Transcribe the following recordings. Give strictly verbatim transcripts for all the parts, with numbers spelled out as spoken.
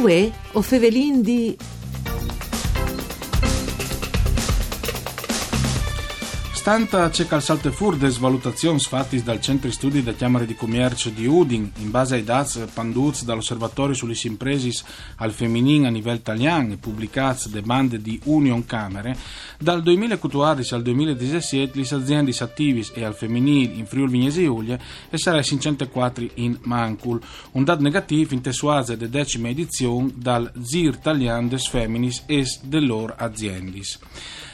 Vuê o fevelìn di. Stanta c'è calzate furde svalutazioni fatte dal Centro Studi da Camere di Commercio di Udin, in base ai dati panduz dall'Osservatorio sulle impreses al femminile a livello italiano e pubblicati da bande di Union Camere, dal duemilaquattordici al duemiladiciassette le aziende attive e al femminile in Friuli Venezia Giulia e saranno cinquantaquattro in Mancul, un dato negativo in tessuazza della decima edizione dal Zir Italian des Feminis e delle loro aziendis.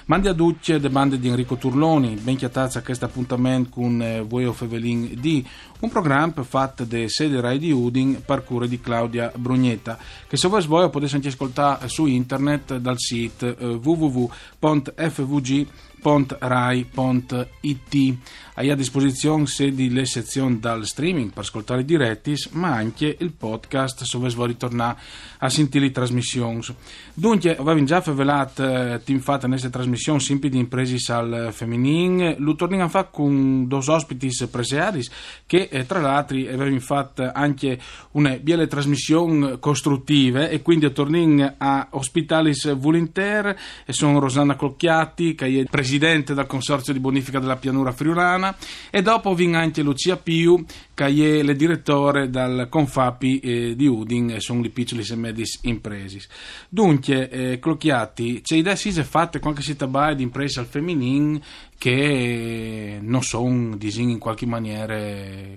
Mandi a ducce de bande di Enrico Turloni, ben chiatazza questo appuntamento con Vuê o fevelìn di, un programma fatto da sede Rai di Udin, parcure di Claudia Brugnetta, che se voi svolgo potete anche ascoltare su internet dal sito w w w punto f v g punto rai punto i t. Hai a disposizione sedi le sezioni dal streaming per ascoltare i direttis, ma anche il podcast se voi svolgo ritornare a sentire le trasmissioni. Dunque, avevo già favelato team fatta nelle trasmissioni simpi di imprese al femminile, lo torniamo a fare con due ospiti preseadis che tra l'altro avevano fatto anche una biele trasmissione costruttive e quindi torniamo a ospitalis volentieri e sono Rosanna Cocchiatti che è presidente del Consorzio di Bonifica della Pianura Friulana e dopo viene anche Lucia Piu che è le direttore del Confapi eh, di Udin e sono le piccole e medie imprese. Dunque eh, Cocchiatti, c'è idea si è fatta qualche città di imprese al femminile che non sono disin in qualche maniera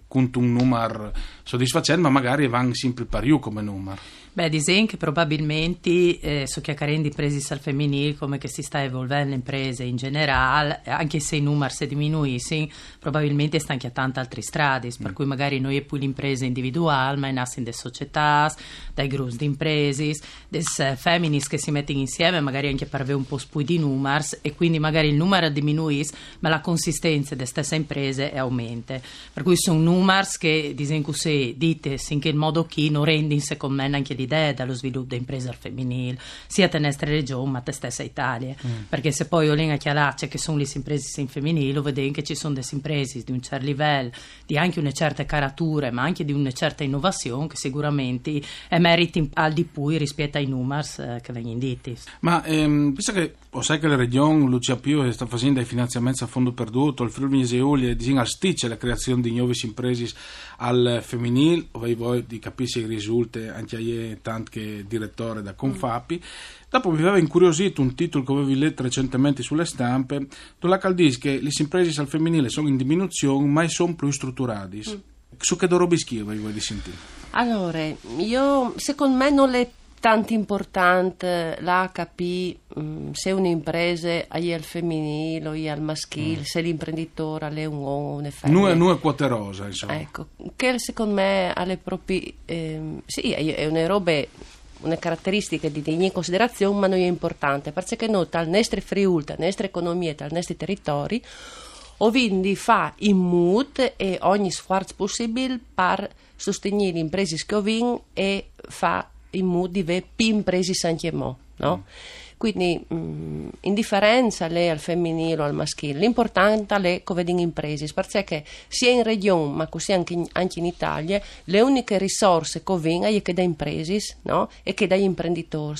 con un numero soddisfacente, ma magari vanno sempre pariù come numero. Beh, disin che probabilmente eh, so chiacchierando di imprese al femminile come che si sta evolvendo l'impresa in generale, anche se i numeri si diminuiscono, probabilmente stanno a tante altre strade, per mm. cui magari noi è più l'impresa individuale, ma nasce da società, dai gruppi di imprese, dai femminis che si mettono insieme, magari anche per avere un po' più di numeri, e quindi magari il numero diminuisce ma la consistenza delle stesse imprese aumenta, per cui sono numeri che se dite in che modo chi non rende secondo me anche l'idea dello sviluppo dell'impresa al femminile sia della nostra regione ma della stessa Italia mm. perché se poi ho l'ingegno chiaraccia che sono le imprese in femminile vedete che ci sono delle imprese di un certo livello di anche una certa caratura ma anche di una certa innovazione che sicuramente è merito al di più rispetto ai numeri che vengono diti. Ma ehm, visto che o sai che la regione Lucia Piu sta facendo dei finanziamenti a fondo perduto, il Friuli Venezia Giulia disegna al sticcia la creazione di nuove imprese al femminile, ovvero voi di capire se risulta anche a ie tanto che direttore da Confapi. Dopo mi aveva incuriosito un titolo che avevi letto recentemente sulle stampe, dove la caldis che le imprese al femminile sono in diminuzione ma sono più strutturate. Mm. Su che dorobi schiva voi di sentire? Allora, io secondo me non le tanto importante l'H P mh, se un'impresa è al femminile o al maschile mm. se l'imprenditore è un uomo o una femmina non è quoterosa insomma, ecco che secondo me ha le proprie ehm, sì è una roba una caratteristica di degna considerazione ma non è importante perché noi tal nostre Friuli tal nostre economie tal nostri territori o quindi fa in mood e ogni sforzo possibile per sostenere le imprese che ho vinto e fa in modi ve pim presi sanchiemò, no? Mm. Quindi mh, indifferenza le al femminile o al maschile, l'importante le coveding imprese, perché sia in regione ma così anche in, anche in Italia le uniche risorse coveding è che da imprese, no? E che da imprenditori.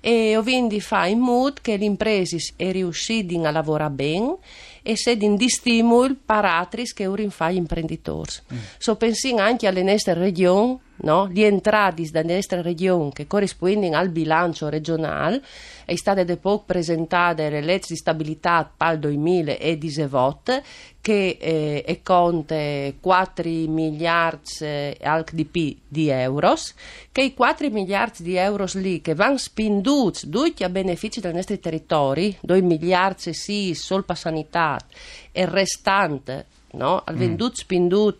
E quindi fa in mood che le imprese è riuscita a lavorare bene e se in di stimolo paratris che ora fa gli imprenditori. Mm. So pensando anche alle nostre regioni, no? Gli entrati da nostra regione che corrispondono al bilancio regionale è stata da poco presentata le leggi di stabilità per il duemiladiciotto che eh, è conte quattro miliardi eh, di euro che i quattro miliardi di euro lì che vanno spinduti tutti a beneficio dei nostri territori due miliardi sì solo per sanità e il restante no? Al venduto mm. spinduto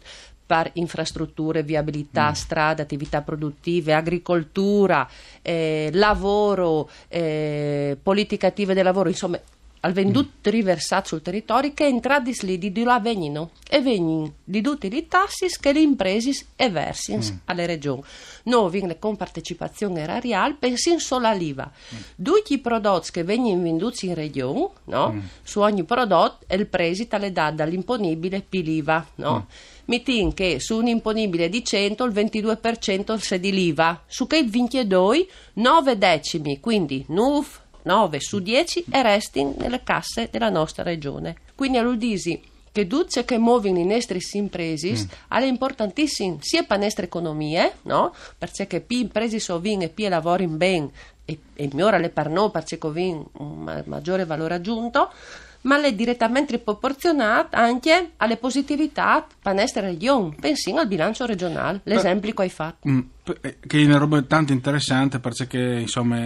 per infrastrutture, viabilità, mm. strade, attività produttive, agricoltura, eh, lavoro, eh, politiche attive del lavoro, insomma, al venduto mm. riversato sul territorio che entrati lì di là vengono e vengono di tutti i tassi che le imprese e versins mm. alle regioni. Noi vengono con partecipazione erariale, pensiamo solo all'I V A. Mm. Tutti i prodotti che vengono venduti in regione, no? Mm. Su ogni prodotto il presita le dà dall'imponibile più l'I V A, no? Mm. mitin che su un imponibile di cento il ventidue per cento se di l'I V A, su che vinchiedoi nove decimi, quindi nuf nove su dieci e resti nelle casse della nostra regione. Quindi a Ludisi che duce che muovono i nostri impresis, mm. alle importantissime sia per le nostre economie, no? Perché più imprese sono e più lavorano bene e, e migliora le per noi, perché hanno un maggiore valore aggiunto, ma le direttamente proporzionate anche alle positività per le nostre regioni. Pensiamo al bilancio regionale, l'esempio che hai fatto. Mm. Che è una roba tanto interessante, perché insomma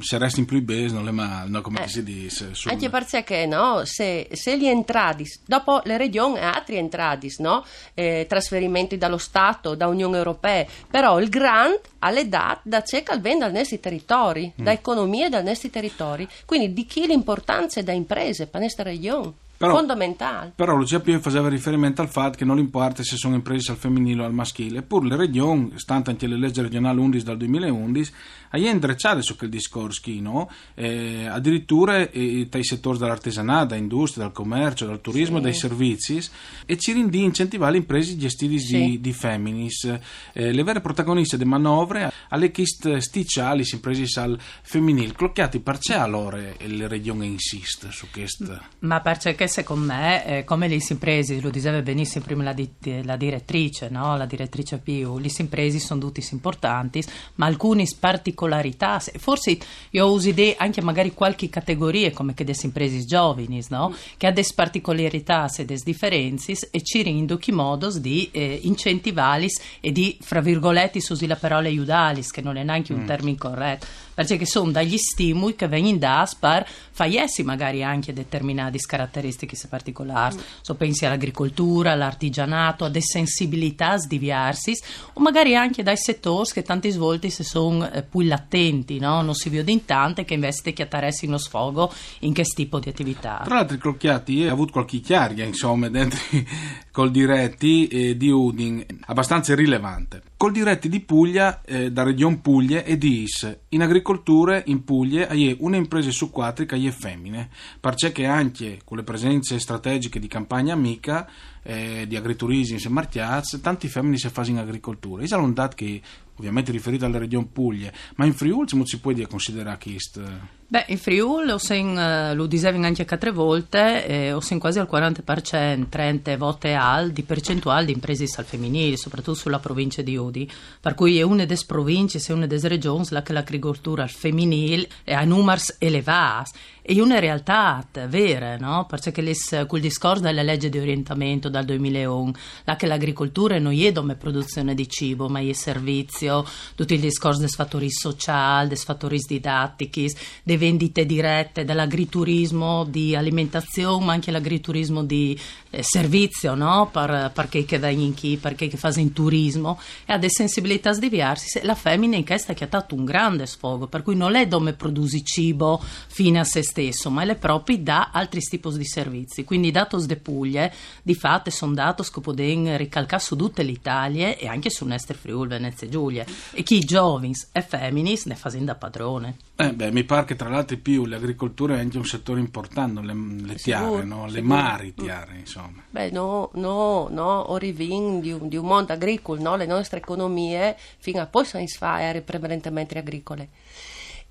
se resti in più base non è male, no? Come eh, si dice sul... anche perché no se, se gli entradis dopo le regioni e altri entradis, no? eh, trasferimenti dallo Stato, da Unione Europea, però il grant alle date da ceca al venda al nostri territori, mm. da economie dal nostri territori, quindi di chi l'importanza è da imprese per nostra regione. Però, fondamentale. Però Lucia Piu faceva riferimento al fatto che non importa se sono imprese al femminile o al maschile, pur le regioni, stante anche le leggi regionali undici dal duemilaundici, a indrecciare su quel discorso, no? Eh, addirittura eh, dai settori dell'artigianato, dall'industria, dal commercio, dal turismo, sì. dai servizi, e ci rindi incentivare le imprese gestite sì. di, di femminis, eh, le vere protagoniste delle manovre alle chiste sticciali imprese al femminile. Clocchiati, perché allora le regioni insiste su questo? Ma perché secondo me, eh, come le imprese, lo diceva benissimo prima la, di, la direttrice, no? La direttrice Piu, le imprese sono tutti importanti, ma alcune particolarità, forse io uso idee anche magari qualche categoria come che des imprese giovani, no? Che ha des particolarità e des differenze e ci rindo chi modos di eh, incentivalis e di, fra virgolette, usi la parola aiutalis, che non è neanche un mm. termine corretto, perché sono dagli stimoli che vengono da per faiessi magari anche determinati caratteristiche particolari, mm. so pensi all'agricoltura, all'artigianato, a delle sensibilità diverse o magari anche dai settori che tante volte si sono eh, più latenti, no? Non si vede in tante che investe che attaressino uno sfogo in che tipo di attività. Tra l'altro Clocchiatti ha avuto qualche chiaria insomma dentro col diretti eh, di Udin abbastanza rilevante. Col diretti di Puglia, eh, da regione Puglia e di I S. In agricoltura in Puglia hai una impresa su quattro che è femmine, perché che anche con le presenze strategiche di Campagna Amica, eh, di agriturismo e martiaz, tanti femmini si fanno in agricoltura. È un dato che ovviamente riferito alla regione Puglia, ma in Friuli non si può dire considerare che beh, in Friuli lo, sen, lo dicevo anche altre volte, eh, ho sen quasi al quaranta per cento, trenta volte al di percentuale di imprese al femminile, soprattutto sulla provincia di Udi. Per cui è una delle province, è una delle regioni la che l'agricoltura al femminile è a numeri elevati. È una realtà vera, no? Perché quel discorso della legge di orientamento dal duemilauno, la che l'agricoltura non è come produzione di cibo, ma è servizio, tutti i discorsi dei fattori sociali, dei fattori didattici, delle vendite dirette, dell'agriturismo di alimentazione, ma anche l'agriturismo di eh, servizio, no? Per, perché che dai in chi, perché che fa in turismo, e ha delle sensibilità diverse. La femmina in questa che ha dato un grande sfogo, per cui non è come produci cibo fino a se stesso, Stesso, ma le proprie da altri tipi di servizi. Quindi i dati de Puglia di fatto sono dati che possono ricalcare su tutta l'Italia e anche su Neste Friuli Venezia Giulia, e chi giovani e femmini ne fa da padrone. Eh beh, mi pare che tra l'altro più l'agricoltura è anche un settore importante, le, le tiare, sicuro, no? Le mari tiare, insomma. Beh, no, no, no, orivin di, di un mondo agricolo, no? Le nostre economie fino a poi sono sfere prevalentemente agricole.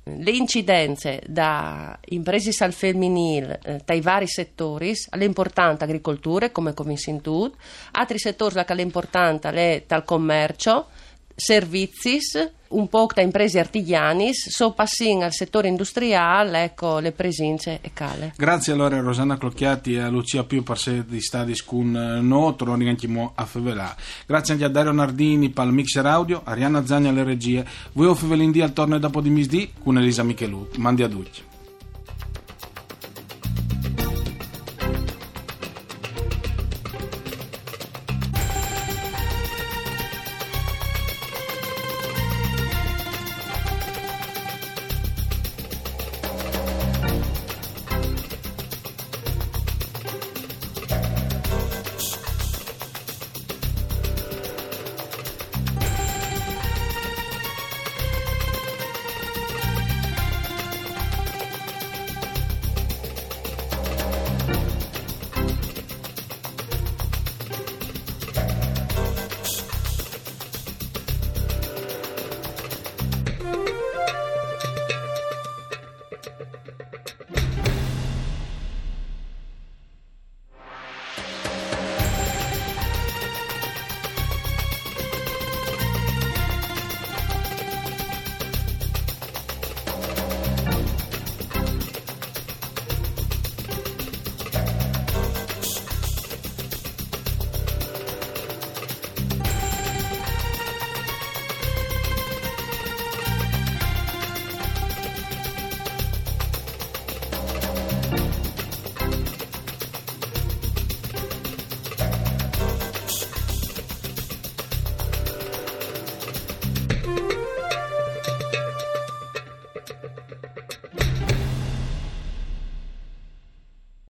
Le incidenze da imprese al femminile eh, dai vari settori, l'importante agricoltura, come convinci tu, altri settori la che l'importante è dal commercio, servizi, un po' da imprese artigiane, so passing al settore industriale, ecco le presenze e cale. Grazie allora a Rosanna Cocchiatti e a Lucia Piu per se di stadis con noi, torniamo anche mo a Fevelà. Grazie anche a Dario Nardini per il mixer audio, Arianna Zagna alle regie, Vuê o fevelìn di al torno dopo di misdì con Elisa Michelut. Mandi a tutti.